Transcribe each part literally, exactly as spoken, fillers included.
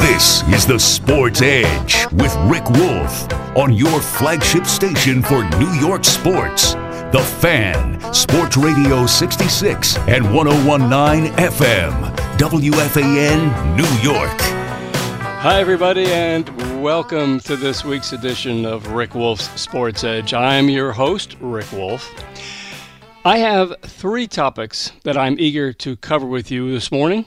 This is the Sports Edge with Rick Wolf on your flagship station for New York sports. The Fan, Sports Radio sixty-six and one oh one point nine F M, W F A N, New York. Hi, everybody, and welcome to this week's edition of Rick Wolf's Sports Edge. I'm your host, Rick Wolf. I have three topics that I'm eager to cover with you this morning.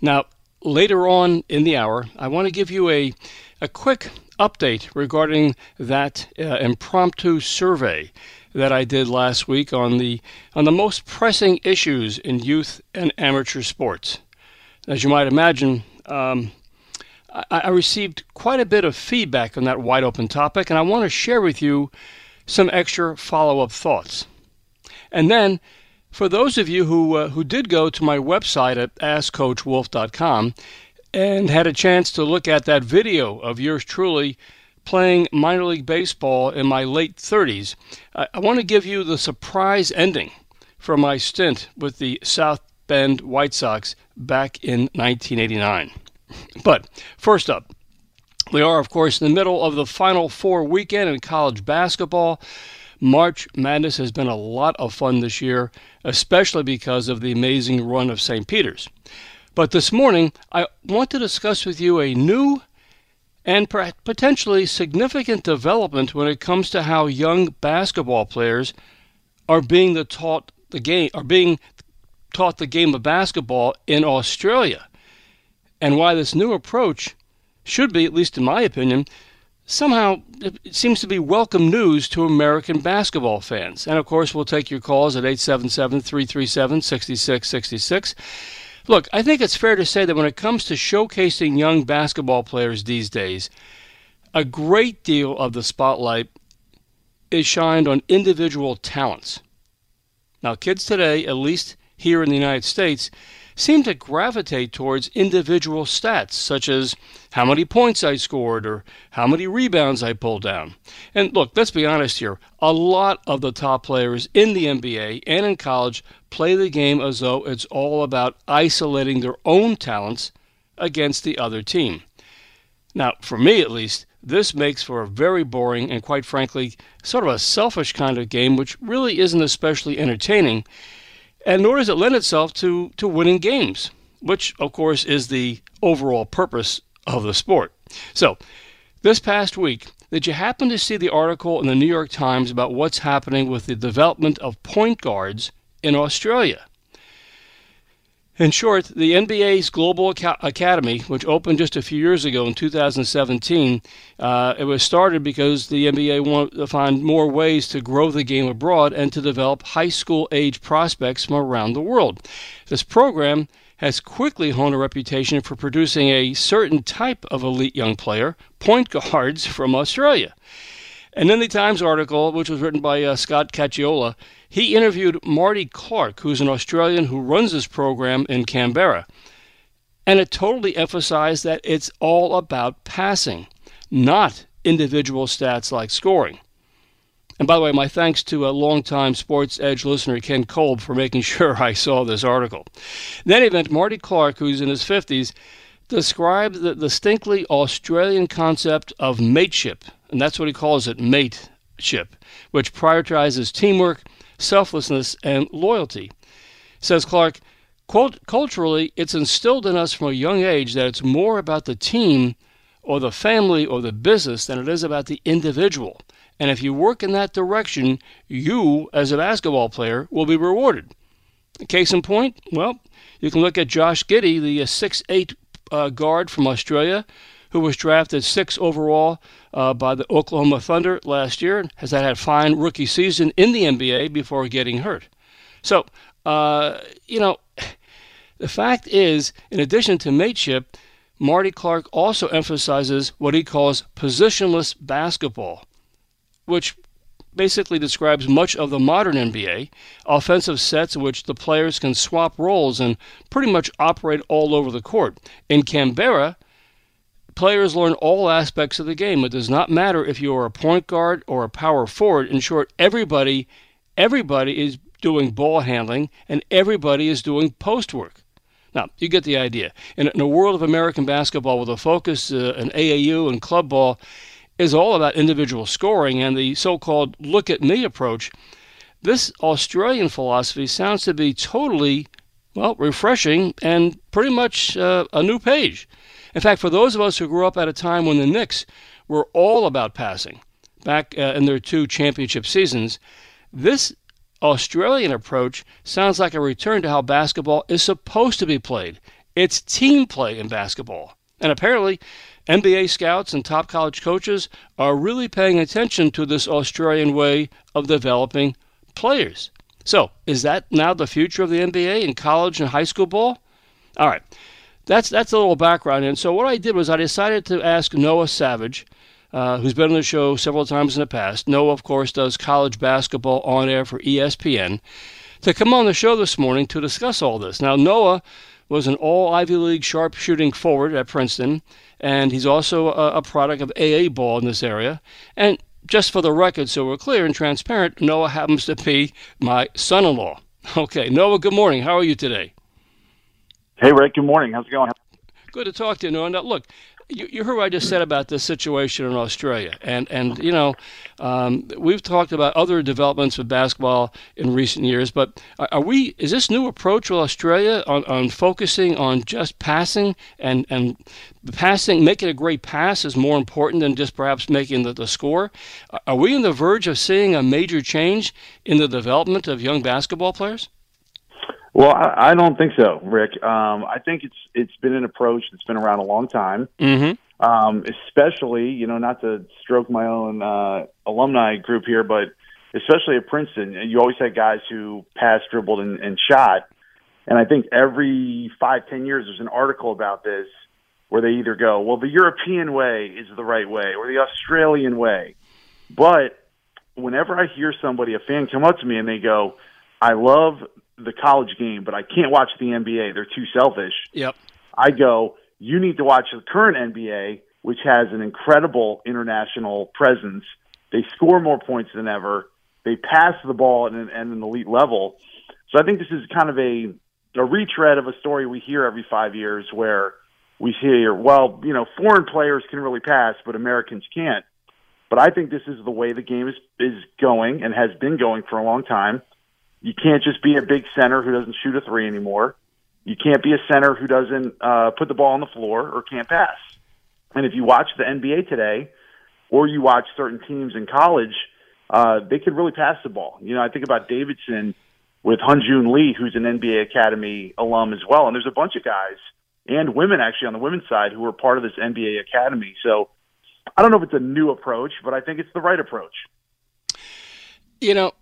Now, later on in the hour, I want to give you a, a quick update regarding that uh, impromptu survey that I did last week on the on the most pressing issues in youth and amateur sports. As you might imagine, um, I, I received quite a bit of feedback on that wide open topic, and I want to share with you some extra follow-up thoughts. And then, for those of you who uh, who did go to my website at ask coach wolf dot com and had a chance to look at that video of yours truly playing minor league baseball in my late thirties, I, I want to give you the surprise ending for my stint with the South Bend White Sox back in nineteen eighty-nine. But first up, we are, of course, in the middle of the Final Four weekend in college basketball. March Madness has been a lot of fun this year, especially because of the amazing run of Saint Peter's. But this morning, I want to discuss with you a new and potentially significant development when it comes to how young basketball players are being the taught the game are being taught the game of basketball in Australia, and why this new approach should be, at least in my opinion, somehow, it seems to be welcome news to American basketball fans. And, of course, we'll take your calls at eight seven seven, three three seven, six six six six. Look, I think it's fair to say that when it comes to showcasing young basketball players these days, a great deal of the spotlight is shined on individual talents. Now, kids today, at least here in the United States, seem to gravitate towards individual stats, such as how many points I scored or how many rebounds I pulled down. And look, let's be honest here. A lot of the top players in the N B A and in college play the game as though it's all about isolating their own talents against the other team. Now, for me at least, this makes for a very boring and, quite frankly, sort of a selfish kind of game, which really isn't especially entertaining. And nor does it lend itself to, to winning games, which, of course, is the overall purpose of the sport. So, this past week, did you happen to see the article in the New York Times about what's happening with the development of point guards in Australia? In short, the N B A's Global Academy, which opened just a few years ago in two thousand seventeen, uh, it was started because the N B A wanted to find more ways to grow the game abroad and to develop high school-age prospects from around the world. This program has quickly honed a reputation for producing a certain type of elite young player, point guards from Australia. And in the Times article, which was written by uh, Scott Cacciola, he interviewed Marty Clark, who's an Australian who runs this program in Canberra. And it totally emphasized that it's all about passing, not individual stats like scoring. And by the way, my thanks to a longtime Sports Edge listener, Ken Kolb, for making sure I saw this article. In any event, Marty Clark, who's in his fifties, described the distinctly Australian concept of mateship, and that's what he calls it, mateship, which prioritizes teamwork, selflessness, and loyalty. Says Clark, quote, culturally, it's instilled in us from a young age that it's more about the team or the family or the business than it is about the individual. And if you work in that direction, you, as a basketball player, will be rewarded. Case in point, well, you can look at Josh Giddey, the six eight uh, guard from Australia, who was drafted sixth overall uh, by the Oklahoma Thunder last year, has had a fine rookie season in the N B A before getting hurt. So, uh, you know, the fact is, in addition to mateship, Marty Clark also emphasizes what he calls positionless basketball, which basically describes much of the modern N B A, offensive sets in which the players can swap roles and pretty much operate all over the court. In Canberra, players learn all aspects of the game. It does not matter if you are a point guard or a power forward. In short, everybody, everybody is doing ball handling and everybody is doing post work. Now, you get the idea. In, in a world of American basketball with a focus uh, in A A U and club ball, is all about individual scoring and the so-called look-at-me approach, this Australian philosophy sounds to be totally, well, refreshing and pretty much uh, a new page. In fact, for those of us who grew up at a time when the Knicks were all about passing, back uh, in their two championship seasons, this Australian approach sounds like a return to how basketball is supposed to be played. It's team play in basketball. And apparently, N B A scouts and top college coaches are really paying attention to this Australian way of developing players. So, is that now the future of the N B A in college and high school ball? All right, that's that's a little background. And so what I did was I decided to ask Noah Savage, uh, who's been on the show several times in the past. Noah, of course, does college basketball on air for E S P N, to come on the show this morning to discuss all this. Now, Noah was an all-Ivy League sharpshooting forward at Princeton, and he's also a, a product of A A ball in this area. And just for the record, so we're clear and transparent, Noah happens to be my son-in-law. Okay, Noah, good morning. How are you today? Hey, Rick. Good morning. How's it going? Good to talk to you, Noah. Now, look, you, you heard what I just said about this situation in Australia. And, and you know, um, we've talked about other developments with basketball in recent years, but are we, is this new approach with Australia on, on focusing on just passing and, and passing, making a great pass is more important than just perhaps making the, the score? Are we on the verge of seeing a major change in the development of young basketball players? Well, I, I don't think so, Rick. Um, I think it's it's been an approach that's been around a long time, mm-hmm. um, especially, you know, not to stroke my own uh, alumni group here, but especially at Princeton, you always had guys who passed, dribbled, and, and shot. And I think every five, ten years there's an article about this where they either go, well, the European way is the right way or the Australian way. But whenever I hear somebody, a fan come up to me and they go, I love the college game, but I can't watch the N B A. They're too selfish. Yep. I go, you need to watch the current N B A, which has an incredible international presence. They score more points than ever. They pass the ball at an, at an elite level. So I think this is kind of a, a retread of a story we hear every five years where we hear, well, you know, foreign players can really pass, but Americans can't. But I think this is the way the game is, is going and has been going for a long time. You can't just be a big center who doesn't shoot a three anymore. You can't be a center who doesn't uh, put the ball on the floor or can't pass. And if you watch the N B A today or you watch certain teams in college, uh, they could really pass the ball. You know, I think about Davidson with Hun-Joon Lee, who's an N B A Academy alum as well. And there's a bunch of guys and women actually on the women's side who are part of this N B A Academy. So I don't know if it's a new approach, but I think it's the right approach. You know,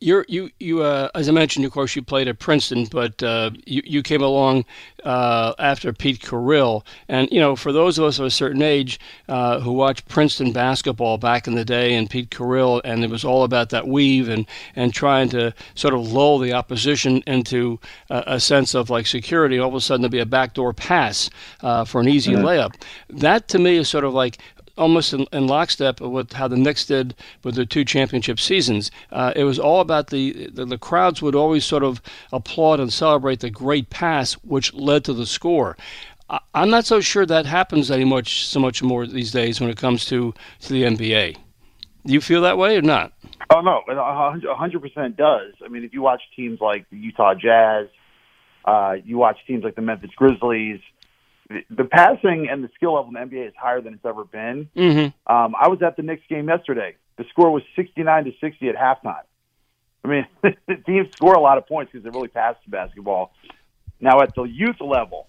You're, you, you, uh, as I mentioned, of course, you played at Princeton, but uh, you, you came along uh, after Pete Carrill. And, you know, for those of us of a certain age uh, who watched Princeton basketball back in the day and Pete Carrill, and it was all about that weave and, and trying to sort of lull the opposition into uh, a sense of, like, security, all of a sudden there'd be a backdoor pass uh, for an easy mm-hmm. layup. That, to me, is sort of like almost in, in lockstep with how the Knicks did with their two championship seasons. Uh, it was all about the, the the crowds would always sort of applaud and celebrate the great pass, which led to the score. I, I'm not so sure that happens any much so much more these days when it comes to, to the N B A. Do you feel that way or not? Oh, no, one hundred percent does. I mean, if you watch teams like the Utah Jazz, uh, you watch teams like the Memphis Grizzlies, the passing and the skill level in the N B A is higher than it's ever been. Mm-hmm. Um, I was at the Knicks game yesterday. The score was sixty-nine to sixty at halftime. I mean, the teams score a lot of points because they really pass the basketball. Now, at the youth level,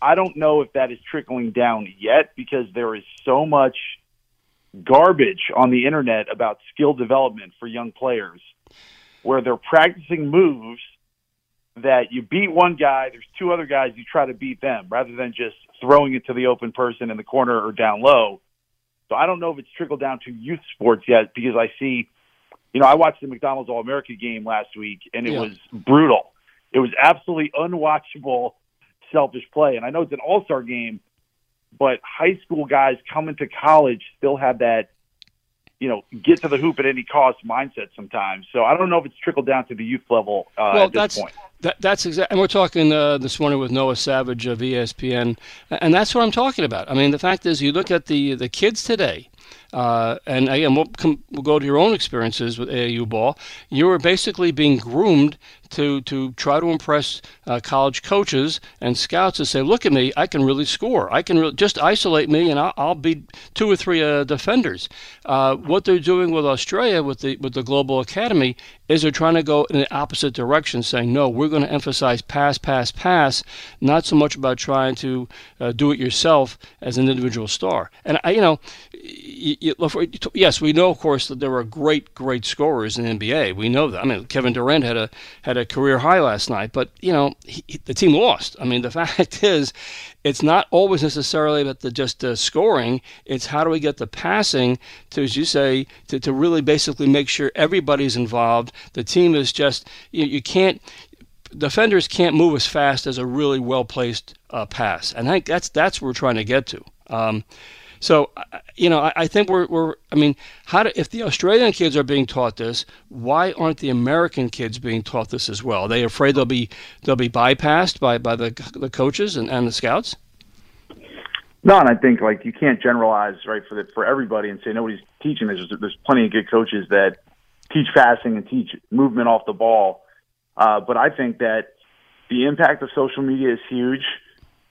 I don't know if that is trickling down yet because there is so much garbage on the internet about skill development for young players where they're practicing moves that you beat one guy, there's two other guys, you try to beat them rather than just throwing it to the open person in the corner or down low. So I don't know if it's trickled down to youth sports yet, because I see, you know, I watched the McDonald's All-America game last week, and it yeah. was brutal. It was absolutely unwatchable, selfish play. And I know it's an all-star game, but high school guys coming to college still have that, you know, get to the hoop at any cost mindset sometimes. So I don't know if it's trickled down to the youth level uh, well, at this that's, point. That, that's exactly. And we're talking uh, this morning with Noah Savage of E S P N, and that's what I'm talking about. I mean, the fact is, you look at the, the kids today, uh, and again, we'll, come, we'll go to your own experiences with A A U ball. You were basically being groomed to, to try to impress uh, college coaches and scouts to say, look at me, I can really score. I can really just isolate me, and I'll, I'll beat two or three uh, defenders. Uh, what they're doing with Australia, with the with the Global Academy, is they're trying to go in the opposite direction, saying, no, we're going to emphasize pass, pass, pass, not so much about trying to uh, do it yourself as an individual star. And, I, you know, you, you, yes, we know, of course, that there are great, great scorers in the N B A. We know that. I mean, Kevin Durant had a had a career high last night, but, you know, he, the team lost. I mean, the fact is, it's not always necessarily about the just uh, scoring. It's how do we get the passing to, as you say, to, to really basically make sure everybody's involved. The team is just, you, you can't, defenders can't move as fast as a really well-placed uh, pass. And I think that's, that's what we're trying to get to. Um, so, you know, I, I think we're, we're, I mean, how do, if the Australian kids are being taught this, why aren't the American kids being taught this as well? Are they afraid they'll be, they'll be bypassed by, by the the coaches and, and the scouts? No, and I think, like, you can't generalize, right, for the, for everybody and say nobody's teaching this. There's, there's plenty of good coaches that teach passing and teach movement off the ball. Uh, but I think that the impact of social media is huge.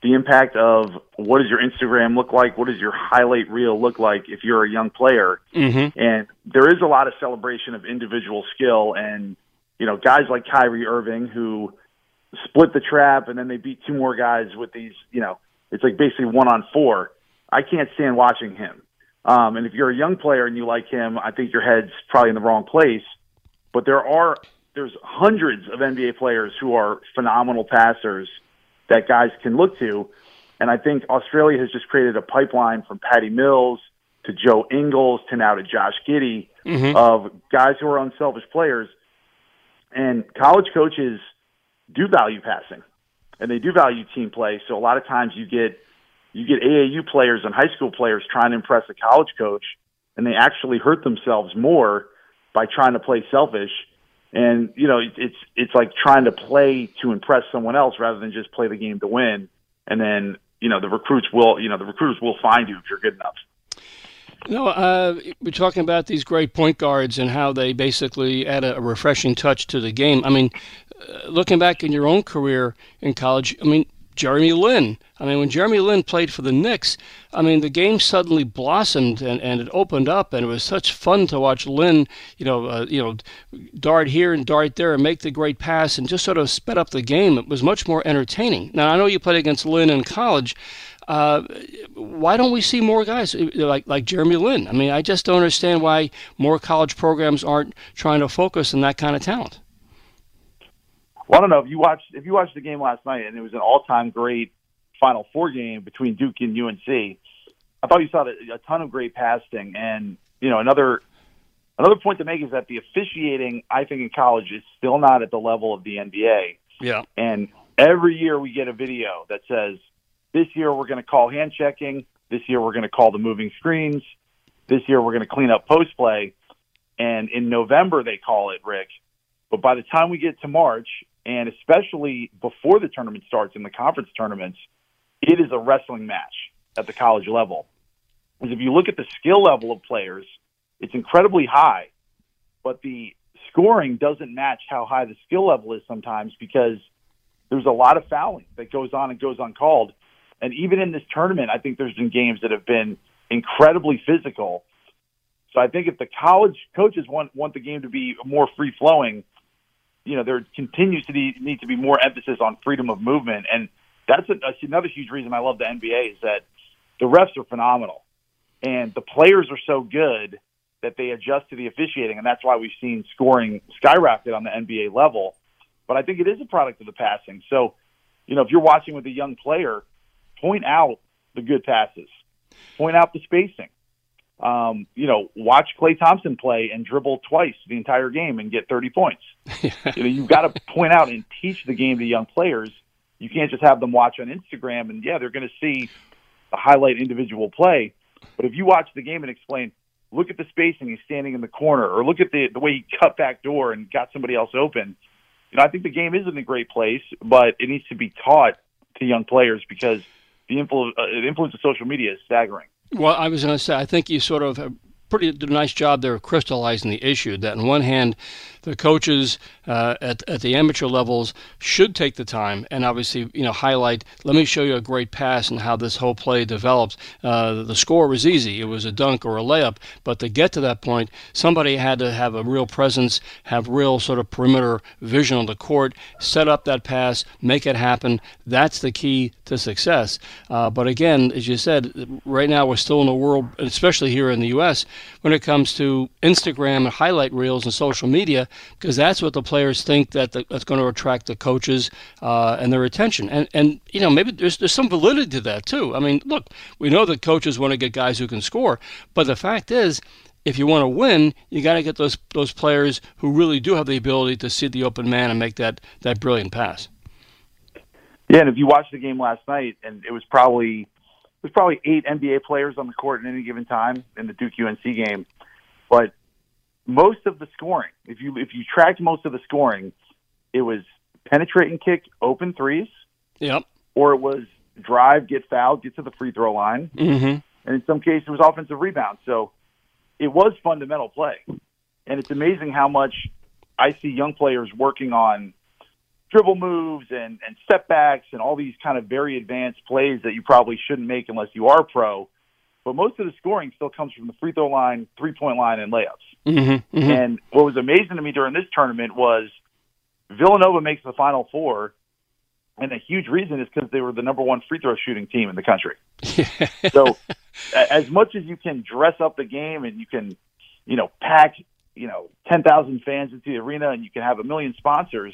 The impact of what does your Instagram look like? What does your highlight reel look like if you're a young player? Mm-hmm. And there is a lot of celebration of individual skill. And, you know, guys like Kyrie Irving who split the trap and then they beat two more guys with these, you know, it's like basically one on four. I can't stand watching him. Um, and if you're a young player and you like him, I think your head's probably in the wrong place. But there are there's hundreds of N B A players who are phenomenal passers that guys can look to. And I think Australia has just created a pipeline from Patty Mills to Joe Ingles to now to Josh Giddey mm-hmm. of guys who are unselfish players. And college coaches do value passing, and they do value team play. So a lot of times you get you get A A U players and high school players trying to impress a college coach, and they actually hurt themselves more by trying to play selfish. And, you know, it's it's like trying to play to impress someone else rather than just play the game to win. And then, you know, the recruits will, you know, the recruiters will find you if you're good enough. No, uh, we're talking about these great point guards and how they basically add a, a refreshing touch to the game. I mean, uh, looking back in your own career in college, I mean, Jeremy Lin. I mean, when Jeremy Lin played for the Knicks, I mean, the game suddenly blossomed and, and it opened up, and it was such fun to watch Lin, you know, uh, you know, dart here and dart there and make the great pass and just sort of sped up the game. It was much more entertaining. Now, I know you played against Lin in college. Uh, why don't we see more guys like like Jeremy Lin? I mean, I just don't understand why more college programs aren't trying to focus on that kind of talent. Well, I don't know if you watched if you watched the game last night, and it was an all-time great Final Four game between Duke and U N C. I thought you saw a ton of great passing, and you know another another point to make is that the officiating, I think, in college is still not at the level of the N B A. Yeah, and every year we get a video that says this year we're going to call hand checking, this year we're going to call the moving screens, this year we're going to clean up post play, and in November they call it, Rick. But by the time we get to March, and especially before the tournament starts in the conference tournaments, it is a wrestling match at the college level. Because if you look at the skill level of players, it's incredibly high, but the scoring doesn't match how high the skill level is sometimes because there's a lot of fouling that goes on and goes uncalled. And even in this tournament, I think there's been games that have been incredibly physical. So I think if the college coaches want, want the game to be more free-flowing, you know, there continues to be, need to be more emphasis on freedom of movement. And that's a, another huge reason I love the N B A is that the refs are phenomenal. And the players are so good that they adjust to the officiating. And that's why we've seen scoring skyrocket on the N B A level. but I think it is a product of the passing. So, you know, if you're watching with a young player, point out the good passes, point out the spacing. Um, you know, watch Klay Thompson play and dribble twice the entire game and get thirty points. You know, you've got to point out and teach the game to young players. You can't just have them watch on Instagram and, yeah, they're going to see the highlight individual play. But if you watch the game and explain, look at the spacing, he's standing in the corner, or look at the, the way he cut back door and got somebody else open. You know, I think the game is in a great place, but it needs to be taught to young players because the influ- uh, the influence of social media is staggering. Well, I was going to say, I think you sort of have pretty nice job there of crystallizing the issue that on one hand, the coaches uh, at at the amateur levels should take the time and obviously, you know, highlight, let me show you a great pass and how this whole play develops. Uh, the score was easy. It was a dunk or a layup. But to get to that point, somebody had to have a real presence, have real sort of perimeter vision on the court, set up that pass, make it happen. That's the key to success. Uh, but again, as you said, right now we're still in a world, especially here in the U S, when it comes to Instagram and highlight reels and social media, because that's what the players think that the, that's going to attract the coaches uh, and their attention. And, and you know, maybe there's there's some validity to that, too. I mean, look, we know that coaches want to get guys who can score, but the fact is, if you want to win, you got to get those those players who really do have the ability to see the open man and make that, that brilliant pass. Yeah, and if you watched the game last night, and it was probably – there's probably eight N B A players on the court at any given time in the Duke U N C game, but most of the scoring, if you if you tracked most of the scoring, it was penetrate and kick open threes, yep, or it was drive, get fouled, get to the free throw line, mm-hmm. and in some cases it was offensive rebounds. So it was fundamental play, and it's amazing how much I see young players working on dribble moves and, and step backs and all these kind of very advanced plays that you probably shouldn't make unless you are pro. But most of the scoring still comes from the free throw line, three-point line, and layups. Mm-hmm, mm-hmm. And what was amazing to me during this tournament was Villanova makes the Final Four, and a huge reason is because they were the number one free throw shooting team in the country. So as much as you can dress up the game and you can, you know, pack, you know, ten thousand fans into the arena and you can have a million sponsors,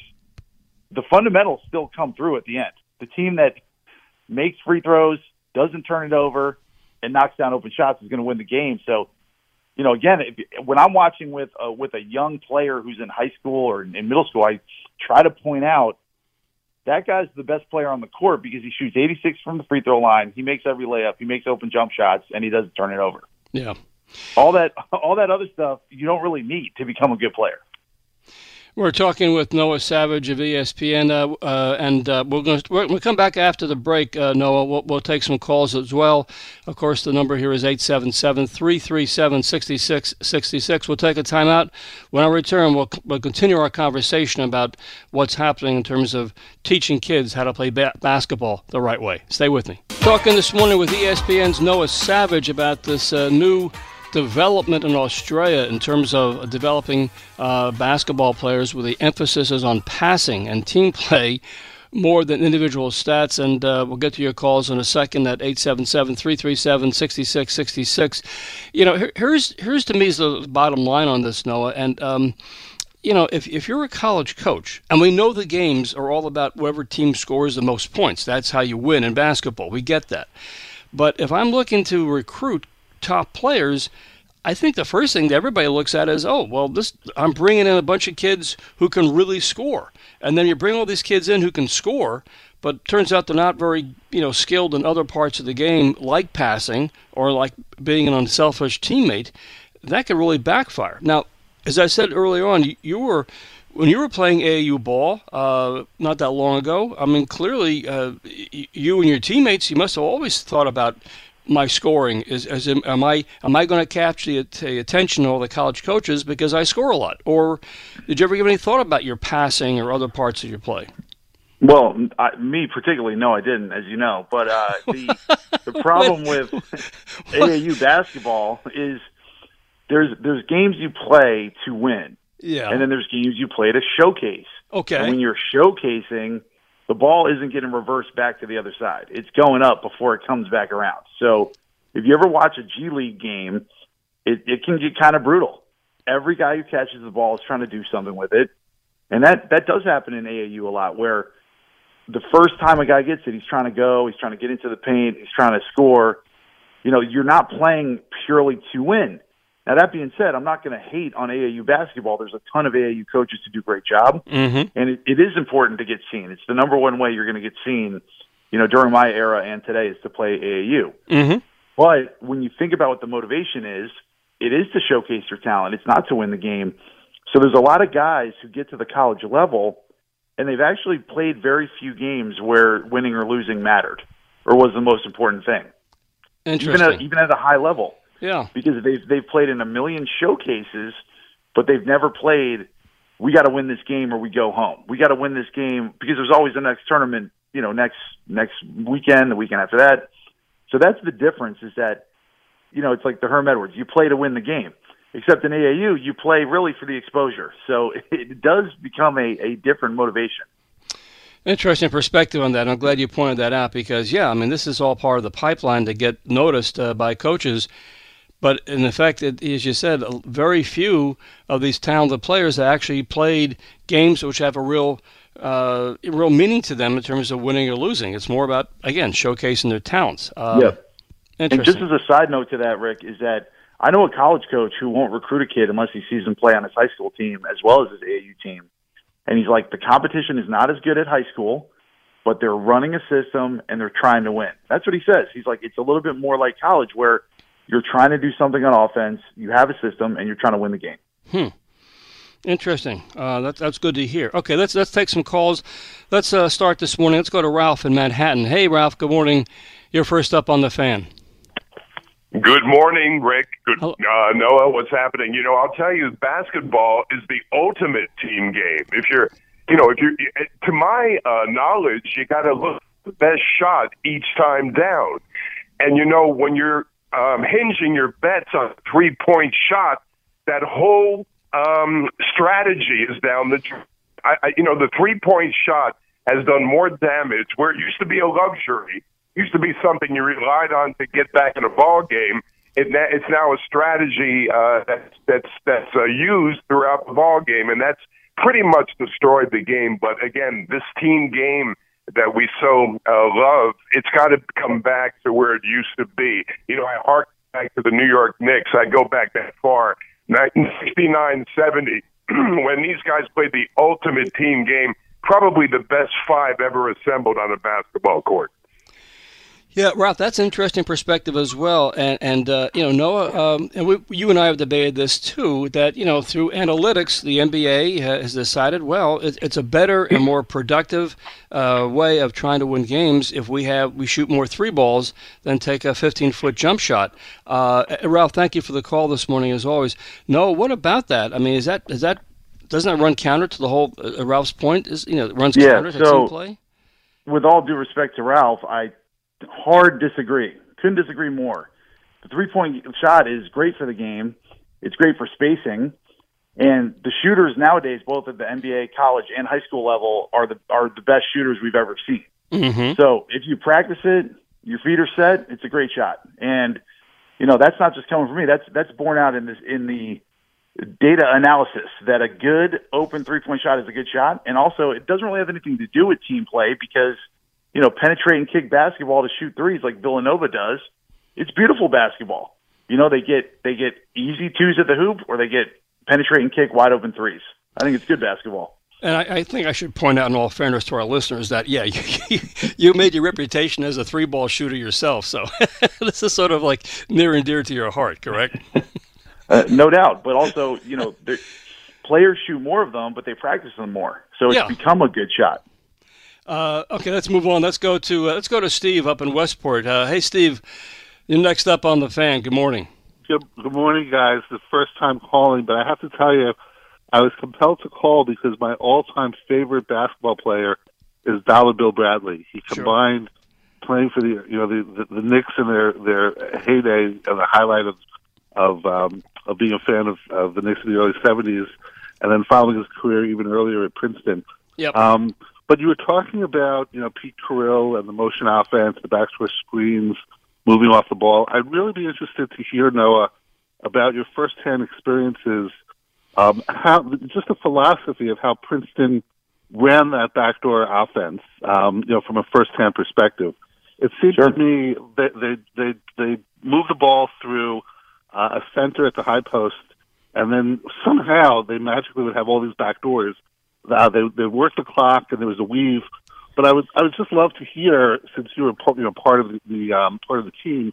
the fundamentals still come through at the end. The team that makes free throws, doesn't turn it over, and knocks down open shots is going to win the game. So, you know, again, if, when I'm watching with a, with a young player who's in high school or in middle school, I try to point out that guy's the best player on the court because he shoots eighty-six from the free throw line, he makes every layup, he makes open jump shots, and he doesn't turn it over. Yeah. All that, all that other stuff you don't really need to become a good player. We're talking with Noah Savage of E S P N, uh, uh, and uh, we're going to come back after the break, uh, Noah. We'll, we'll take some calls as well. Of course, the number here is eight seven seven, three three seven, six six six six. We'll take a timeout. When I return, we'll, we'll continue our conversation about what's happening in terms of teaching kids how to play ba- basketball the right way. Stay with me. Talking this morning with E S P N's Noah Savage about this uh, new development in Australia in terms of developing uh, basketball players where the emphasis is on passing and team play more than individual stats. And uh, we'll get to your calls in a second at eight seven seven, three three seven, six six six six. You know, here, here's here's to me the bottom line on this, Noah. And, um, you know, if, if you're a college coach, and we know the games are all about whatever team scores the most points. That's how you win in basketball. We get that. But if I'm looking to recruit top players, I think the first thing that everybody looks at is, oh, well, this I'm bringing in a bunch of kids who can really score. And then you bring all these kids in who can score, but turns out they're not very, you know, skilled in other parts of the game, like passing or like being an unselfish teammate. That could really backfire. Now, as I said earlier on, you, you were when you were playing A A U ball uh, not that long ago, I mean, clearly uh, you and your teammates, you must have always thought about my scoring is as in, am I am I going to capture the, the attention of all the college coaches because I score a lot? Or did you ever give any thought about your passing or other parts of your play? Well, I, me particularly, no, I didn't, as you know. But uh, the the problem with A A U basketball is there's there's games you play to win, yeah, and then there's games you play to showcase. Okay, and when you're showcasing, the ball isn't getting reversed back to the other side. It's going up before it comes back around. So if you ever watch a G League game, it, it can get kind of brutal. Every guy who catches the ball is trying to do something with it. And that, that does happen in A A U a lot, where the first time a guy gets it, he's trying to go, he's trying to get into the paint, he's trying to score. You know, you're not playing purely to win. Now, that being said, I'm not going to hate on A A U basketball. There's a ton of A A U coaches who do a great job, mm-hmm. and it, it is important to get seen. It's the number one way you're going to get seen, you know, during my era and today, is to play A A U. Mm-hmm. But when you think about what the motivation is, it is to showcase your talent. It's not to win the game. So there's a lot of guys who get to the college level, and they've actually played very few games where winning or losing mattered or was the most important thing. Even at, even at a high level. Yeah. Because they've, they've played in a million showcases, but they've never played, we got to win this game or we go home. We got to win this game because there's always the next tournament, you know, next next weekend, the weekend after that. So that's the difference, is that, you know, it's like the Herm Edwards. You play to win the game. Except in A A U, you play really for the exposure. So it does become a, a different motivation. Interesting perspective on that. I'm glad you pointed that out because, yeah, I mean, this is all part of the pipeline to get noticed uh, by coaches. But in effect, it, as you said, very few of these talented players have actually played games which have a real uh, real meaning to them in terms of winning or losing. It's more about, again, showcasing their talents. Uh, yeah. And just as a side note to that, Rick, is that I know a college coach who won't recruit a kid unless he sees him play on his high school team as well as his A A U team. And he's like, the competition is not as good at high school, but they're running a system and they're trying to win. That's what he says. He's like, it's a little bit more like college where you're trying to do something on offense, you have a system, and you're trying to win the game. Hmm. Interesting. Uh, that, that's good to hear. Okay, let's let's take some calls. Let's uh, start this morning. Let's go to Ralph in Manhattan. Hey, Ralph, good morning. You're first up on the fan. Good morning, Rick. Good, uh, Noah, what's happening? You know, I'll tell you, basketball is the ultimate team game. If you're, you know, if you're, to my uh, knowledge, you got to look the best shot each time down. And, you know, when you're um, hinging your bets on a three-point shot, that whole um, strategy is down the tr- I, I, you know, the three-point shot has done more damage where it used to be a luxury. Used to be something you relied on to get back in a ball game. It, it's now a strategy uh, that's that's, that's uh, used throughout the ball game, and that's pretty much destroyed the game. But again, this team game that we so uh, love, it's got to come back to where it used to be. You know, I hark back to the New York Knicks. I go back that far, nineteen sixty-nine seventy, when these guys played the ultimate team game, probably the best five ever assembled on a basketball court. Yeah, Ralph, that's an interesting perspective as well. And, and uh, you know, Noah, um, and we, you and I have debated this too, that, you know, through analytics, the N B A has decided, well, it, it's a better and more productive uh, way of trying to win games if we have we shoot more three balls than take a fifteen-foot jump shot. Uh, Ralph, thank you for the call this morning, as always. Noah, what about that? I mean, is that is that doesn't that run counter to the whole uh, Ralph's point? Is you know, it runs yeah, counter to so, team play? With all due respect to Ralph, I hard disagree. Couldn't disagree more. The three-point shot is great for the game. It's great for spacing. And the shooters nowadays, both at the N B A, college, and high school level, are the are the best shooters we've ever seen. Mm-hmm. So if you practice it, your feet are set, it's a great shot. And, you know, that's not just coming from me. That's that's borne out in this in the data analysis, that a good open three-point shot is a good shot. And also, it doesn't really have anything to do with team play because – you know, penetrate and kick basketball to shoot threes like Villanova does. It's beautiful basketball. You know, they get they get easy twos at the hoop, or they get penetrate and kick wide open threes. I think it's good basketball. And I, I think I should point out, in all fairness to our listeners, that, yeah, you, you made your reputation as a three-ball shooter yourself. So this is sort of like near and dear to your heart, correct? uh, no doubt. But also, you know, players shoot more of them, but they practice them more. So it's yeah. become a good shot. Uh, okay, let's move on. Let's go to uh, let's go to Steve up in Westport. Uh, hey, Steve, you're next up on the fan. Good morning. Good, good morning, guys. The first time calling, but I have to tell you, I was compelled to call because my all-time favorite basketball player is Dollar Bill Bradley. He combined sure. playing for the you know the, the, the Knicks in their, their heyday, and the highlight of of, um, of being a fan of, of the Knicks in the early seventies, and then following his career even earlier at Princeton. Yep. Um, But you were talking about, you know, Pete Carrill and the motion offense, the backswitch screens, moving off the ball. I'd really be interested to hear, Noah, about your firsthand experiences Um, how, just the philosophy of how Princeton ran that backdoor offense, um, you know, from a first-hand perspective. It seemed sure. to me that they they they moved the ball through uh, a center at the high post, and then somehow they magically would have all these backdoors. Uh, they they worked the clock, and there was a weave. But I would I would just love to hear, since you were you know, part of the, the um, part of the team,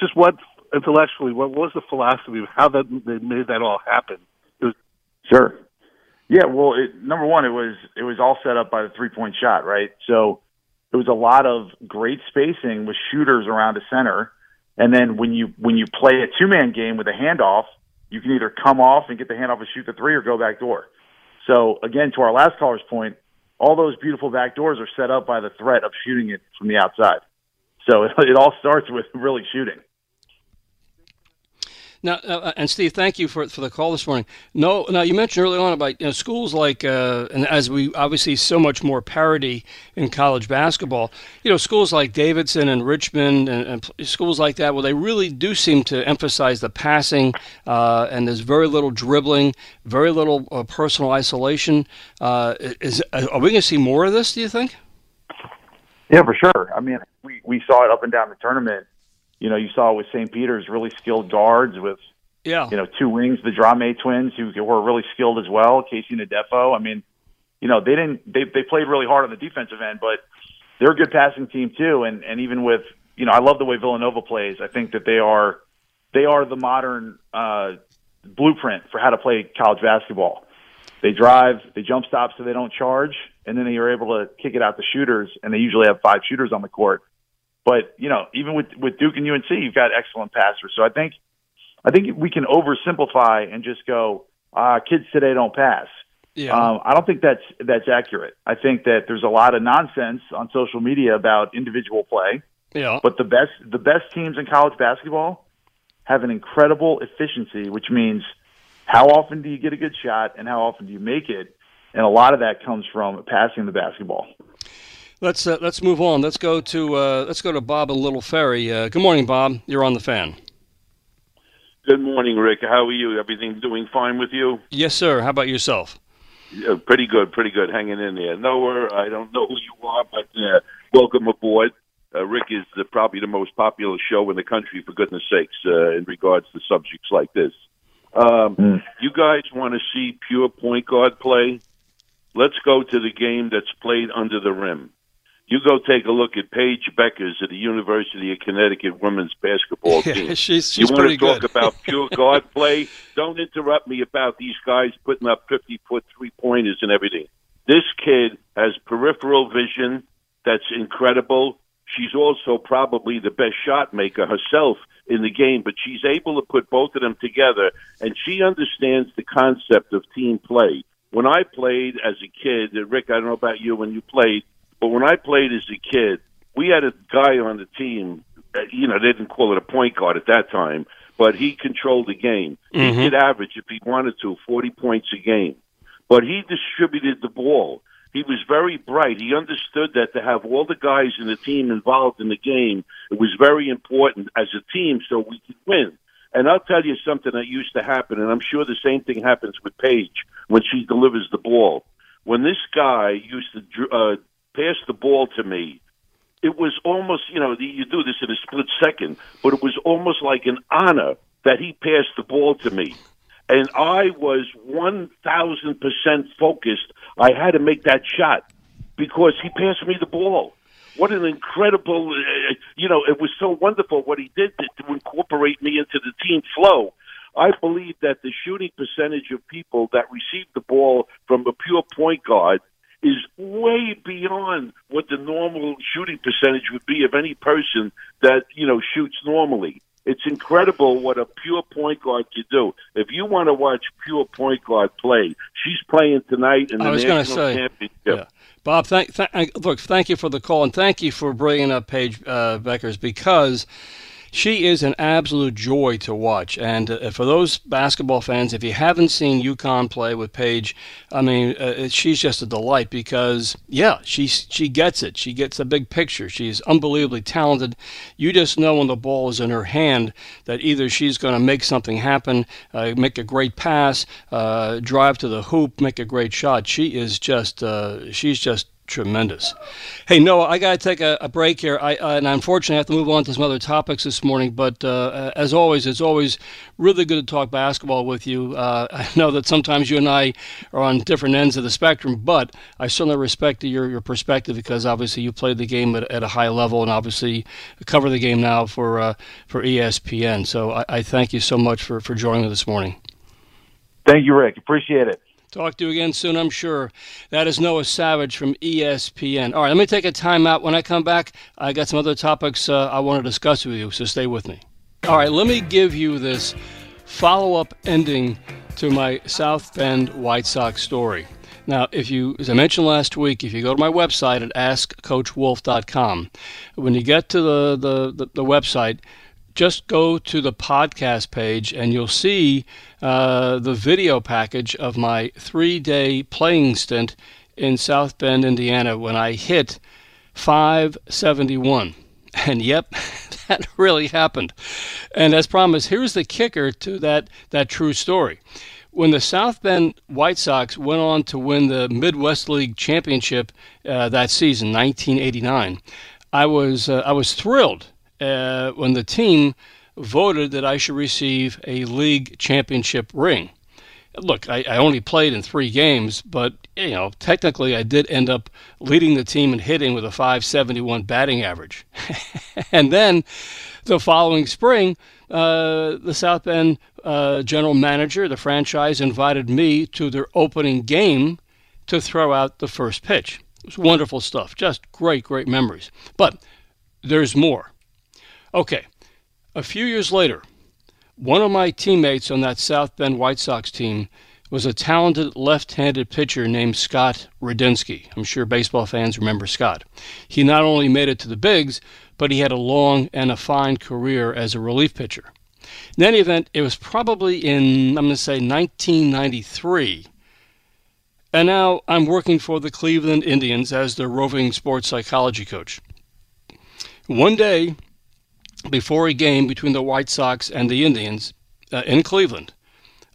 just what intellectually what was the philosophy of how that they made that all happen. Sure. Yeah. Well, it, number one, it was it was all set up by the three point shot, right? So it was a lot of great spacing with shooters around the center, and then when you when you play a two man game with a handoff, you can either come off and get the handoff and shoot the three, or go back door. So again, to our last caller's point, all those beautiful back doors are set up by the threat of shooting it from the outside. So it, it all starts with really shooting. Now, uh, and Steve, thank you for for the call this morning. No, now you mentioned early on about you know, schools like, uh, and as we obviously so much more parity in college basketball, you know, schools like Davidson and Richmond and, and schools like that, well, they really do seem to emphasize the passing, uh, and there's very little dribbling, very little uh, personal isolation. Uh, is are we going to see more of this, do you think? Yeah, for sure. I mean, we, we saw it up and down the tournament. You know, you saw with Saint Peter's really skilled guards with, yeah. you know, two wings, the Drame twins, who were really skilled as well, Casey Nadefo. I mean, you know, they didn't they they played really hard on the defensive end, but they're a good passing team too. And and even with, you know, I love the way Villanova plays. I think that they are they are the modern uh, blueprint for how to play college basketball. They drive, they jump stop so they don't charge, and then they are able to kick it out to shooters, and they usually have five shooters on the court. But, you know, even with, with Duke and U N C, you've got excellent passers. So I think I think we can oversimplify and just go, uh, kids today don't pass. Yeah. Um, I don't think that's that's accurate. I think that there's a lot of nonsense on social media about individual play. Yeah. But the best the best teams in college basketball have an incredible efficiency, which means how often do you get a good shot and how often do you make it? And a lot of that comes from passing the basketball. Let's uh, let's move on. Let's go to uh, let's go to Bob and Little Ferry. Uh, good morning, Bob. You're on the fan. Good morning, Rick. How are you? Everything doing fine with you? Yes, sir. How about yourself? Yeah, pretty good, pretty good. Hanging in there. Noah, I don't know who you are, but uh, welcome aboard. Uh, Rick is the, probably the most popular show in the country, for goodness sakes, uh, in regards to subjects like this. Um, mm. You guys want to see pure point guard play? Let's go to the game that's played under the rim. You go take a look at Paige Beckers of the University of Connecticut women's basketball team. Yeah, she's, she's you want to talk good. about pure guard play? Don't interrupt me about these guys putting up fifty-foot three-pointers and everything. This kid has peripheral vision that's incredible. She's also probably the best shot maker herself in the game, but she's able to put both of them together, and she understands the concept of team play. When I played as a kid, and Rick, I don't know about you when you played, but when I played as a kid, we had a guy on the team, you know, they didn't call it a point guard at that time, but he controlled the game. Mm-hmm. He could average, if he wanted to, forty points a game. But he distributed the ball. He was very bright. He understood that to have all the guys in the team involved in the game, it was very important as a team so we could win. And I'll tell you something that used to happen, and I'm sure the same thing happens with Paige when she delivers the ball. When this guy used to uh, – pass the ball to me, it was almost, you know, you do this in a split second, but it was almost like an honor that he passed the ball to me. And I was one thousand percent focused. I had to make that shot because he passed me the ball. What an incredible, uh, you know, it was so wonderful what he did to, to incorporate me into the team flow. I believe that the shooting percentage of people that received the ball from a pure point guard is way beyond what the normal shooting percentage would be of any person that, you know, shoots normally. It's incredible what a pure point guard can do. If you want to watch pure point guard play, she's playing tonight in the National say, Championship. Yeah. Bob, thank, th- look, thank you for the call, and thank you for bringing up Paige uh, Beckers, because She is an absolute joy to watch. And uh, for those basketball fans, if you haven't seen UConn play with Paige, I mean, uh, she's just a delight because, yeah, she, she gets it. She gets the big picture. She's unbelievably talented. You just know when the ball is in her hand that either she's going to make something happen, uh, make a great pass, uh, drive to the hoop, make a great shot. She is just, uh, she's just tremendous. Hey, Noah, I got to take a, a break here. I uh, and unfortunately I have to move on to some other topics this morning. But uh, as always, it's always really good to talk basketball with you. Uh, I know that sometimes you and I are on different ends of the spectrum, but I certainly respect your, your perspective because obviously you played the game at, at a high level and obviously cover the game now for uh, for E S P N. So I, I thank you so much for, for joining us this morning. Thank you, Rick. Appreciate it. Talk to you again soon, I'm sure. That is Noah Savage from E S P N. All right, let me take a timeout. When I come back, I got some other topics uh, I want to discuss with you, so stay with me. All right, let me give you this follow-up ending to my South Bend White Sox story. Now, if you, as I mentioned last week, if you go to my website at ask coach wolf dot com, when you get to the, the, the, the website, just go to the podcast page and you'll see uh, the video package of my three-day playing stint in South Bend, Indiana, when I hit five seventy-one. And yep, that really happened. And as promised, here's the kicker to that, that true story. When the South Bend White Sox went on to win the Midwest League Championship uh, that season, nineteen eighty-nine, I was uh, I was thrilled. Uh, when the team voted that I should receive a league championship ring. Look, I, I only played in three games, but, you know, technically I did end up leading the team in hitting with a five seventy-one batting average. And then the following spring, uh, the South Bend uh, general manager, the franchise, invited me to their opening game to throw out the first pitch. It was wonderful stuff, just great, great memories. But there's more. Okay, a few years later, one of my teammates on that South Bend White Sox team was a talented left-handed pitcher named Scott Radinsky. I'm sure baseball fans remember Scott. He not only made it to the bigs, but he had a long and a fine career as a relief pitcher. In any event, it was probably in, I'm going to say, nineteen ninety-three. And now I'm working for the Cleveland Indians as their roving sports psychology coach. One day, before a game between the White Sox and the Indians uh, in Cleveland.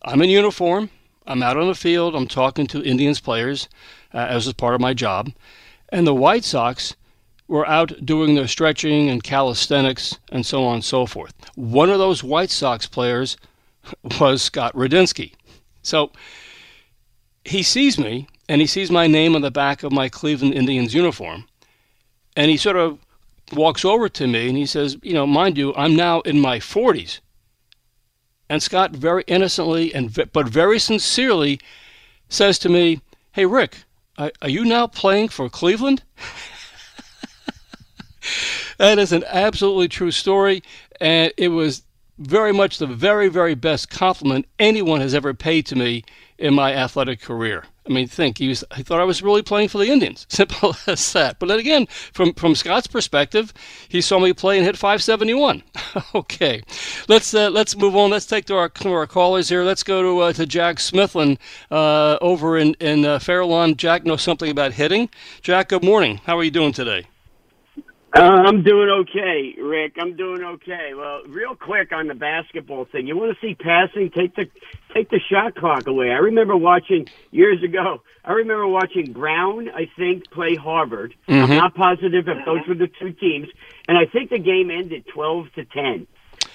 I'm in uniform. I'm out on the field. I'm talking to Indians players uh, as a part of my job. And the White Sox were out doing their stretching and calisthenics and so on and so forth. One of those White Sox players was Scott Radinsky. So he sees me, and he sees my name on the back of my Cleveland Indians uniform. And he sort of walks over to me and he says, you know, mind you, I'm now in my forties. And Scott very innocently and v- but very sincerely says to me, hey, Rick, are, are you now playing for Cleveland? That is an absolutely true story. And it was very much the very, very best compliment anyone has ever paid to me in my athletic career. I mean, think, he, was, he thought I was really playing for the Indians. Simple as that. But then again, from, from Scott's perspective, he saw me play and hit five seventy-one. Okay, let's uh, let's move on. Let's take to our, to our callers here. Let's go to uh, to Jack Smithland uh, over in, in uh, Fair Lawn. Jack knows something about hitting. Jack, good morning. How are you doing today? Uh, I'm doing okay, Rick. I'm doing okay. Well, real quick on the basketball thing, you want to see passing? Take the take the shot clock away. I remember watching years ago. I remember watching Brown, I think, play Harvard. Mm-hmm. I'm not positive if those were the two teams, and I think the game ended twelve to ten.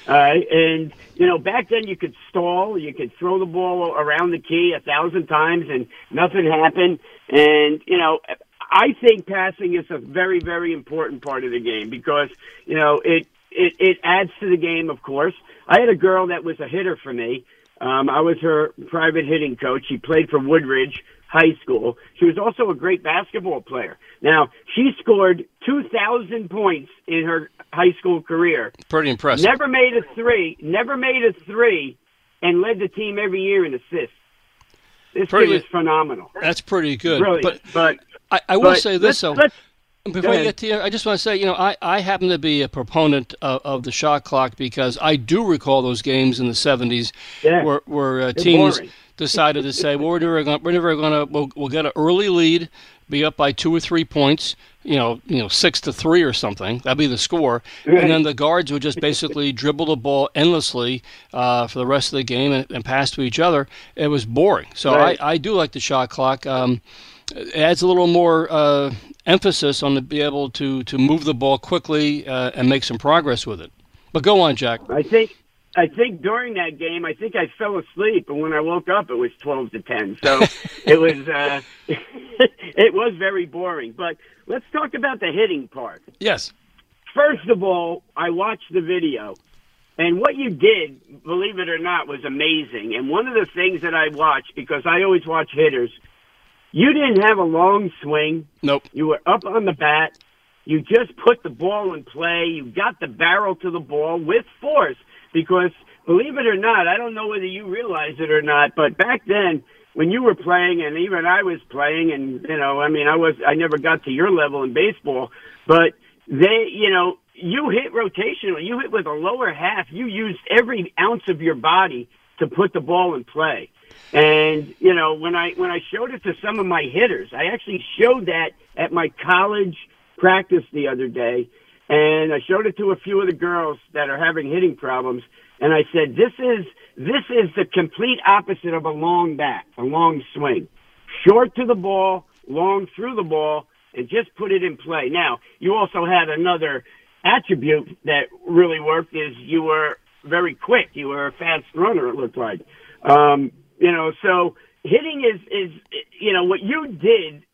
Uh, and you know, back then you could stall, you could throw the ball around the key a thousand times, and nothing happened. And you know. I think passing is a very, very important part of the game because, you know, it, it, it adds to the game, of course. I had a girl that was a hitter for me. Um, I was her private hitting coach. She played for Woodridge High School. She was also a great basketball player. Now, she scored two thousand points in her high school career. Pretty impressive. Never made a three, never made a three, and led the team every year in assists. This pretty, team is phenomenal. That's pretty good. Brilliant, but, but I, I will but say this, let's, though. Let's, Before you get to you, I just want to say, you know, I, I happen to be a proponent of, of the shot clock because I do recall those games in the seventies yeah. where, where uh, teams boring. decided to say, well, we're never going we're never going to we'll, we'll get an early lead, be up by two or three points, you know, you know, six to three or something. That'd be the score, right. And then the guards would just basically dribble the ball endlessly uh, for the rest of the game and, and pass to each other. It was boring. So right. I, I do like the shot clock. Um, it adds a little more uh, emphasis on the be able to, to move the ball quickly uh, and make some progress with it. But go on, Jack. I think. I think during that game, I think I fell asleep, and when I woke up, it was twelve to ten. So it was uh, it was very boring. But let's talk about the hitting part. Yes. First of all, I watched the video, and what you did, believe it or not, was amazing. And one of the things that I watched, because I always watch hitters, you didn't have a long swing. Nope. You were up on the bat. You just put the ball in play. You got the barrel to the ball with force. Because, believe it or not, I don't know whether you realize it or not, but back then, when you were playing, and even I was playing, and, you know, I mean, I was I never got to your level in baseball, but they, you know, you hit rotationally. You hit with a lower half. You used every ounce of your body to put the ball in play. And, you know, when I when I showed it to some of my hitters, I actually showed that at my college practice the other day. And I showed it to a few of the girls that are having hitting problems, and I said, this is this is the complete opposite of a long bat, a long swing. Short to the ball, long through the ball, and just put it in play. Now, you also had another attribute that really worked is you were very quick. You were a fast runner, it looked like. Um, you know, so hitting is, is, you know, what you did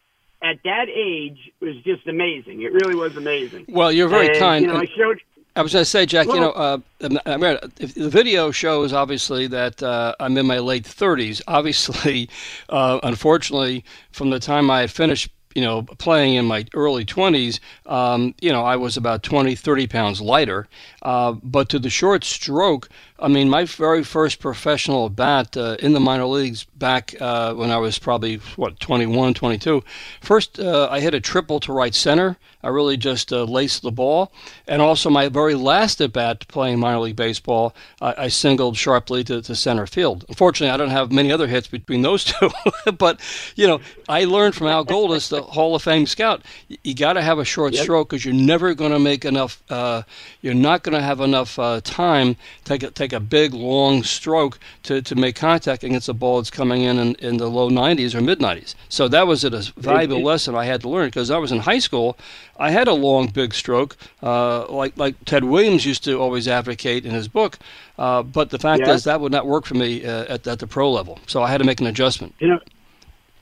at that age, it was just amazing. It really was amazing. Well, you're very and, kind. You know, I, showed, I was going to say, Jack, well, you know, uh, I mean, if the video shows, obviously, that uh, I'm in my late thirties. Obviously, uh, unfortunately, from the time I had finished, you know, playing in my early twenties, um, you know, I was about twenty, thirty pounds lighter. Uh, but to the short stroke, I mean, my very first professional bat uh, in the minor leagues back uh, when I was probably, what, twenty-one, twenty-two. First, uh, I hit a triple to right center. I really just uh, laced the ball. And also my very last at-bat playing minor league baseball, I, I singled sharply to, to center field. Unfortunately, I don't have many other hits between those two. But, you know, I learned from Al Goldes, the Hall of Fame scout, you, you got to have a short yep. stroke because you're never going to make enough, uh, you're not going to have enough uh, time to get, take a big, long stroke to, to make contact against a ball that's coming in, in in the low nineties or mid-nineties. So that was a valuable mm-hmm. lesson I had to learn because I was in high school. I had a long, big stroke, uh, like, like Ted Williams used to always advocate in his book. Uh, but the fact yeah. is that would not work for me uh, at, at the pro level. So I had to make an adjustment. You know,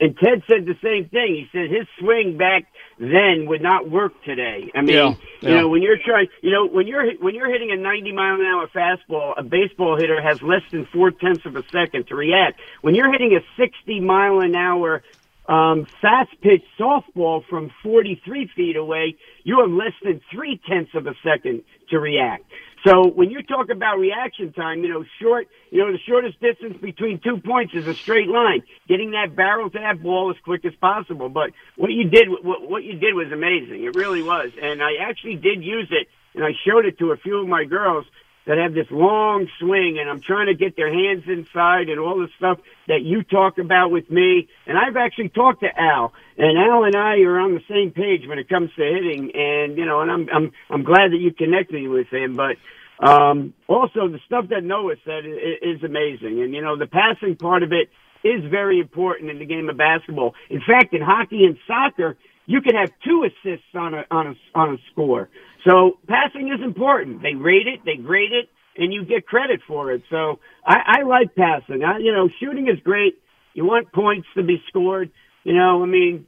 and Ted said the same thing. He said his swing back then would not work today. I mean, yeah, yeah. you know, when you're trying, you know, when you're when you're hitting a ninety mile an hour fastball, a baseball hitter has less than four tenths of a second to react. When you're hitting a sixty mile an hour um, fast pitch softball from forty-three feet away, you have less than three tenths of a second to react. So when you talk about reaction time, you know, short, you know, the shortest distance between two points is a straight line. Getting that barrel to that ball as quick as possible. But what you did, what, what you did was amazing. It really was. And I actually did use it, and I showed it to a few of my girls that have this long swing, and I'm trying to get their hands inside and all the stuff that you talk about with me. And I've actually talked to Al, and Al and I are on the same page when it comes to hitting. And you know, and I'm I'm I'm glad that you connected with him. But um, also the stuff that Noah said is, is amazing. And you know, the passing part of it is very important in the game of basketball. In fact, in hockey and soccer, you can have two assists on a on a on a score. So passing is important. They rate it, they grade it, and you get credit for it. So I, I like passing. I, you know, shooting is great. You want points to be scored. You know, I mean,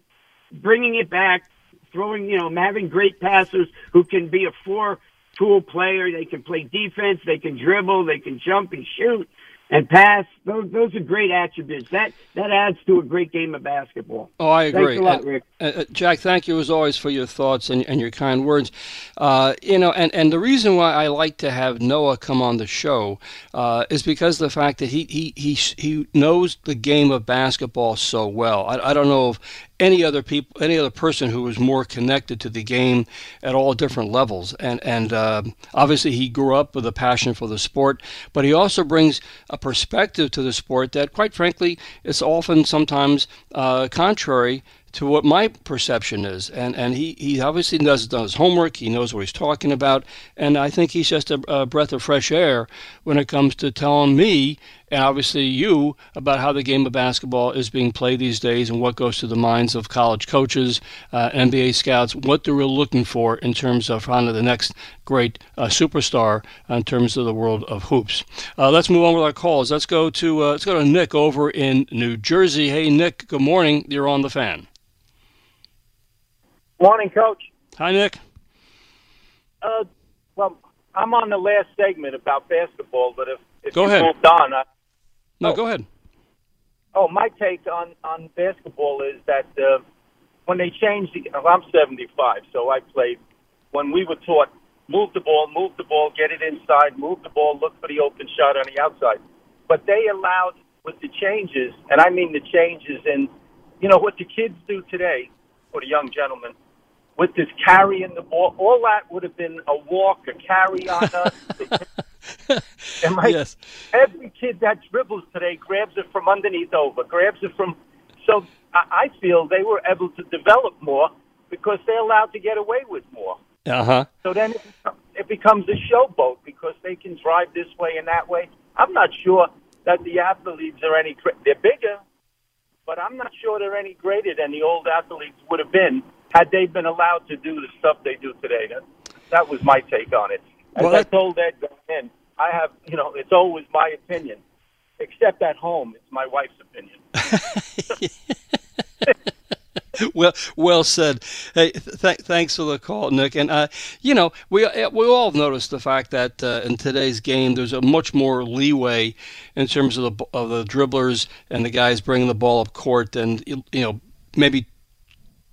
bringing it back, throwing, you know, having great passers who can be a four-tool player. They can play defense. They can dribble. They can jump and shoot and pass. Those those are great attributes. That that adds to a great game of basketball. Oh, I agree. Thanks a lot, uh, Rick. Uh, Jack, thank you as always for your thoughts and, and your kind words. Uh, you know, and, and the reason why I like to have Noah come on the show uh, is because of the fact that he he he he knows the game of basketball so well. I, I don't know if any other people, any other person who was more connected to the game at all different levels. And and uh, obviously he grew up with a passion for the sport, but he also brings a perspective to the sport that, quite frankly, is often sometimes uh, contrary to what my perception is. And and he, he obviously does, does his homework, he knows what he's talking about, and I think he's just a, a breath of fresh air when it comes to telling me, and obviously you, about how the game of basketball is being played these days and what goes through the minds of college coaches, uh, N B A scouts, what they're looking for in terms of kind of the next great uh, superstar in terms of the world of hoops. Uh, let's move on with our calls. Let's go to uh, let's go to Nick over in New Jersey. Hey, Nick, good morning. You're on the Fan. Morning, Coach. Hi, Nick. Uh, well, I'm on the last segment about basketball, but if, if you moved on... I, no, oh, go ahead. Oh, my take on, on basketball is that uh, when they changed... The, well, I'm seventy-five, so I played... When we were taught, move the ball, move the ball, get it inside, move the ball, look for the open shot on the outside. But they allowed, with the changes, and I mean the changes in, you know, what the kids do today, or the young gentlemen, with this carrying the ball, all that would have been a walk, a carry on us. And like, yes. Every kid that dribbles today grabs it from underneath over, grabs it from... So I feel they were able to develop more because they're allowed to get away with more. Uh-huh. So then it becomes a showboat because they can drive this way and that way. I'm not sure that the athletes are any... They're bigger, but I'm not sure they're any greater than the old athletes would have been had they been allowed to do the stuff they do today. That, that was my take on it. As well, I told Ed going in, I have, you know, it's always my opinion, except at home, it's my wife's opinion. Well, well said. Hey, th- thanks for the call, Nick. And uh, you know, we we all noticed the fact that uh, in today's game, there's a much more leeway in terms of the of the dribblers and the guys bringing the ball up court, and you know, maybe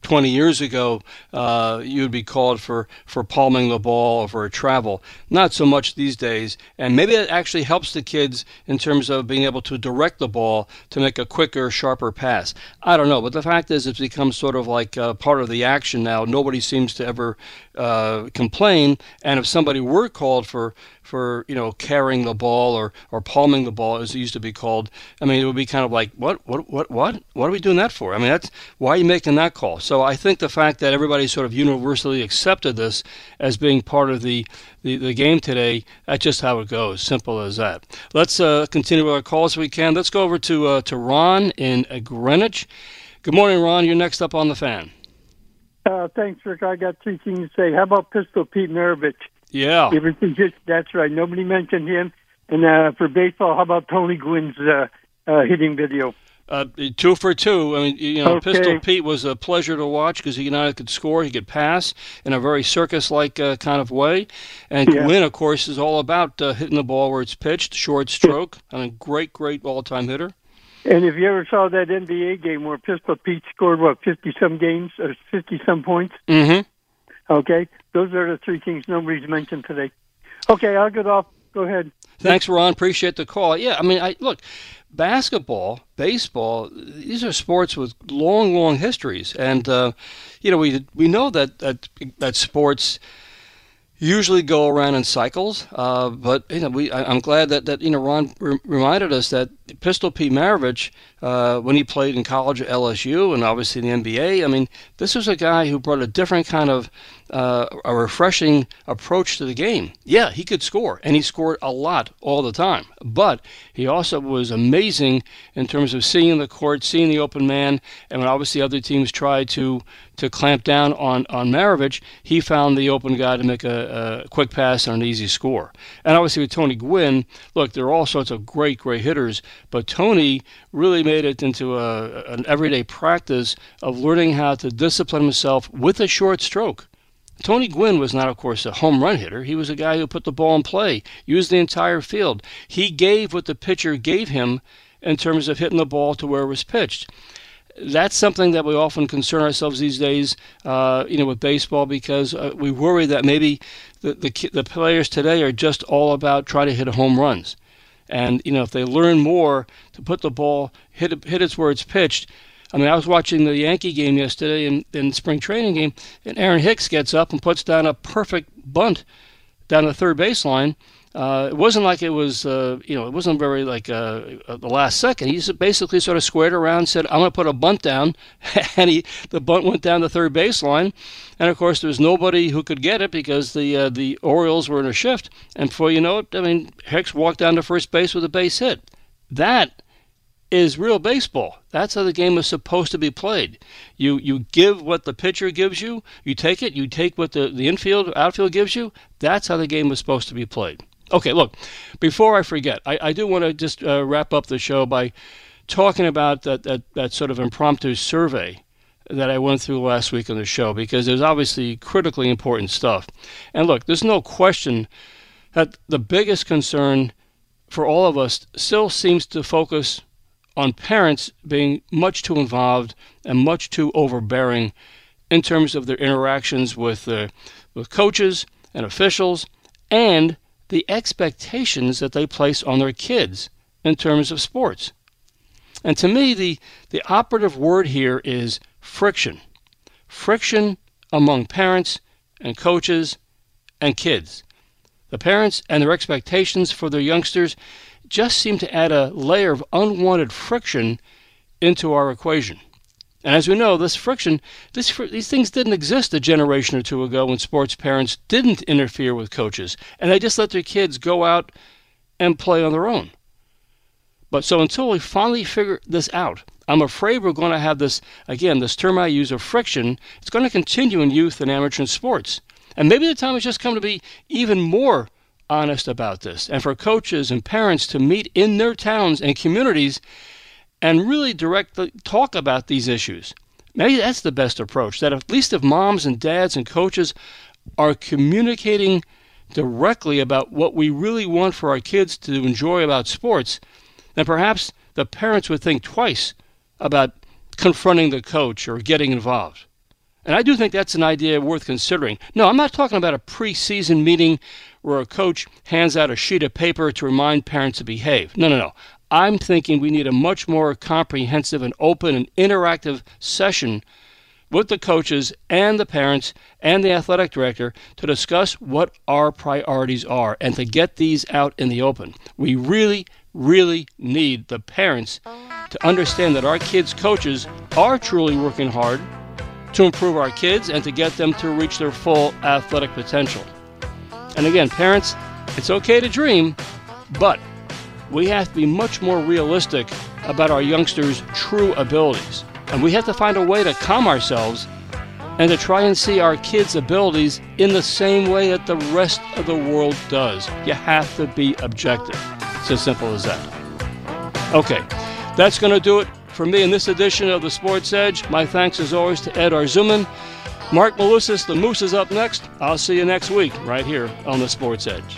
twenty years ago, uh, you'd be called for, for palming the ball or for a travel. Not so much these days. And maybe that actually helps the kids in terms of being able to direct the ball to make a quicker, sharper pass. I don't know. But the fact is it's become sort of like uh, part of the action now. Nobody seems to ever uh, complain. And if somebody were called for, for you know, carrying the ball or, or palming the ball, as it used to be called, I mean, it would be kind of like, what, what, what, what? What are we doing that for? I mean, that's why are you making that call? So So I think the fact that everybody sort of universally accepted this as being part of the, the, the game today, that's just how it goes. Simple as that. Let's uh, continue with our calls if we can. Let's go over to uh, to Ron in Greenwich. Good morning, Ron. You're next up on the Fan. Uh, thanks, Rick. I got two things to say. How about Pistol Pete Maravich? Yeah. That's right. Nobody mentioned him. And uh, for baseball, how about Tony Gwynn's uh, uh, hitting video? Uh, two for two. I mean, you know, okay. Pistol Pete was a pleasure to watch because he not only could score, he could pass in a very circus-like uh, kind of way. And yeah. Lin, of course, is all about uh, hitting the ball where it's pitched, short stroke. I mean, great, great all-time hitter. And if you ever saw that N B A game where Pistol Pete scored, what, fifty-some games or fifty-some points? Mm-hmm. Okay. Those are the three things nobody's mentioned today. Okay, I'll get off. Go ahead. Thanks, Ron. Appreciate the call. Yeah, I mean, I look, basketball, baseball, these are sports with long, long histories. And, uh, you know, we we know that that, that sports usually go around in cycles. Uh, but, you know, we I, I'm glad that, that, you know, Ron re- reminded us that Pistol Pete Maravich, uh, when he played in college at L S U and obviously in the N B A, I mean, this was a guy who brought a different kind of Uh, a refreshing approach to the game. Yeah, he could score, and he scored a lot all the time. But he also was amazing in terms of seeing the court, seeing the open man, and when obviously other teams tried to to clamp down on, on Maravich, he found the open guy to make a, a quick pass and an easy score. And obviously with Tony Gwynn, look, there are all sorts of great, great hitters, but Tony really made it into a, an everyday practice of learning how to discipline himself with a short stroke. Tony Gwynn was not, of course, a home run hitter. He was a guy who put the ball in play, used the entire field. He gave what the pitcher gave him in terms of hitting the ball to where it was pitched. That's something that we often concern ourselves these days, uh, you know, with baseball, because uh, we worry that maybe the, the the players today are just all about trying to hit home runs. And, you know, if they learn more to put the ball, hit, hit it where it's pitched, I mean, I was watching the Yankee game yesterday in, in the spring training game, and Aaron Hicks gets up and puts down a perfect bunt down the third baseline. Uh, it wasn't like it was, uh, you know, it wasn't very like uh, the last second. He just basically sort of squared around, said, "I'm going to put a bunt down," and he the bunt went down the third baseline, and of course there was nobody who could get it because the uh, the Orioles were in a shift. And before you know it, I mean, Hicks walked down to first base with a base hit. That is real baseball. That's how the game is supposed to be played. You you give what the pitcher gives you. You take it. You take what the the infield outfield gives you. That's how the game was supposed to be played. Okay, look, before I forget, I, I do want to just uh, wrap up the show by talking about that, that, that sort of impromptu survey that I went through last week on the show, because there's obviously critically important stuff. And look, there's no question that the biggest concern for all of us still seems to focus on parents being much too involved and much too overbearing in terms of their interactions with, uh, with coaches and officials and the expectations that they place on their kids in terms of sports. And to me, the, the operative word here is friction. Friction among parents and coaches and kids. The parents and their expectations for their youngsters just seem to add a layer of unwanted friction into our equation. And as we know, this friction, this, these things didn't exist a generation or two ago when sports parents didn't interfere with coaches, and they just let their kids go out and play on their own. But so until we finally figure this out, I'm afraid we're going to have this, again, this term I use of friction, it's going to continue in youth and amateur sports. And maybe the time has just come to be even more honest about this, and for coaches and parents to meet in their towns and communities and really directly talk about these issues. Maybe that's the best approach, that at least if moms and dads and coaches are communicating directly about what we really want for our kids to enjoy about sports, then perhaps the parents would think twice about confronting the coach or getting involved. And I do think that's an idea worth considering. No, I'm not talking about a preseason meeting where a coach hands out a sheet of paper to remind parents to behave. No, no, no. I'm thinking we need a much more comprehensive and open and interactive session with the coaches and the parents and the athletic director to discuss what our priorities are and to get these out in the open. We really, really need the parents to understand that our kids' coaches are truly working hard to improve our kids and to get them to reach their full athletic potential. And again, parents, it's okay to dream, but we have to be much more realistic about our youngsters' true abilities. And we have to find a way to calm ourselves and to try and see our kids' abilities in the same way that the rest of the world does. You have to be objective. It's as simple as that. Okay, that's going to do it for me in this edition of the Sports Edge. My thanks, as always, to Ed Arzuman. Mark Malusis, the Moose, is up next. I'll see you next week right here on the Sports Edge.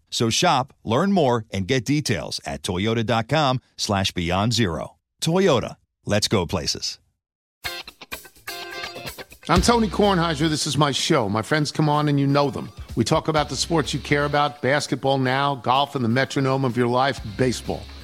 So shop, learn more, and get details at toyota.com slash beyond zero. Toyota, let's go places. I'm Tony Kornheiser. This is my show. My friends come on and you know them. We talk about the sports you care about, basketball now, golf, and the metronome of your life, baseball.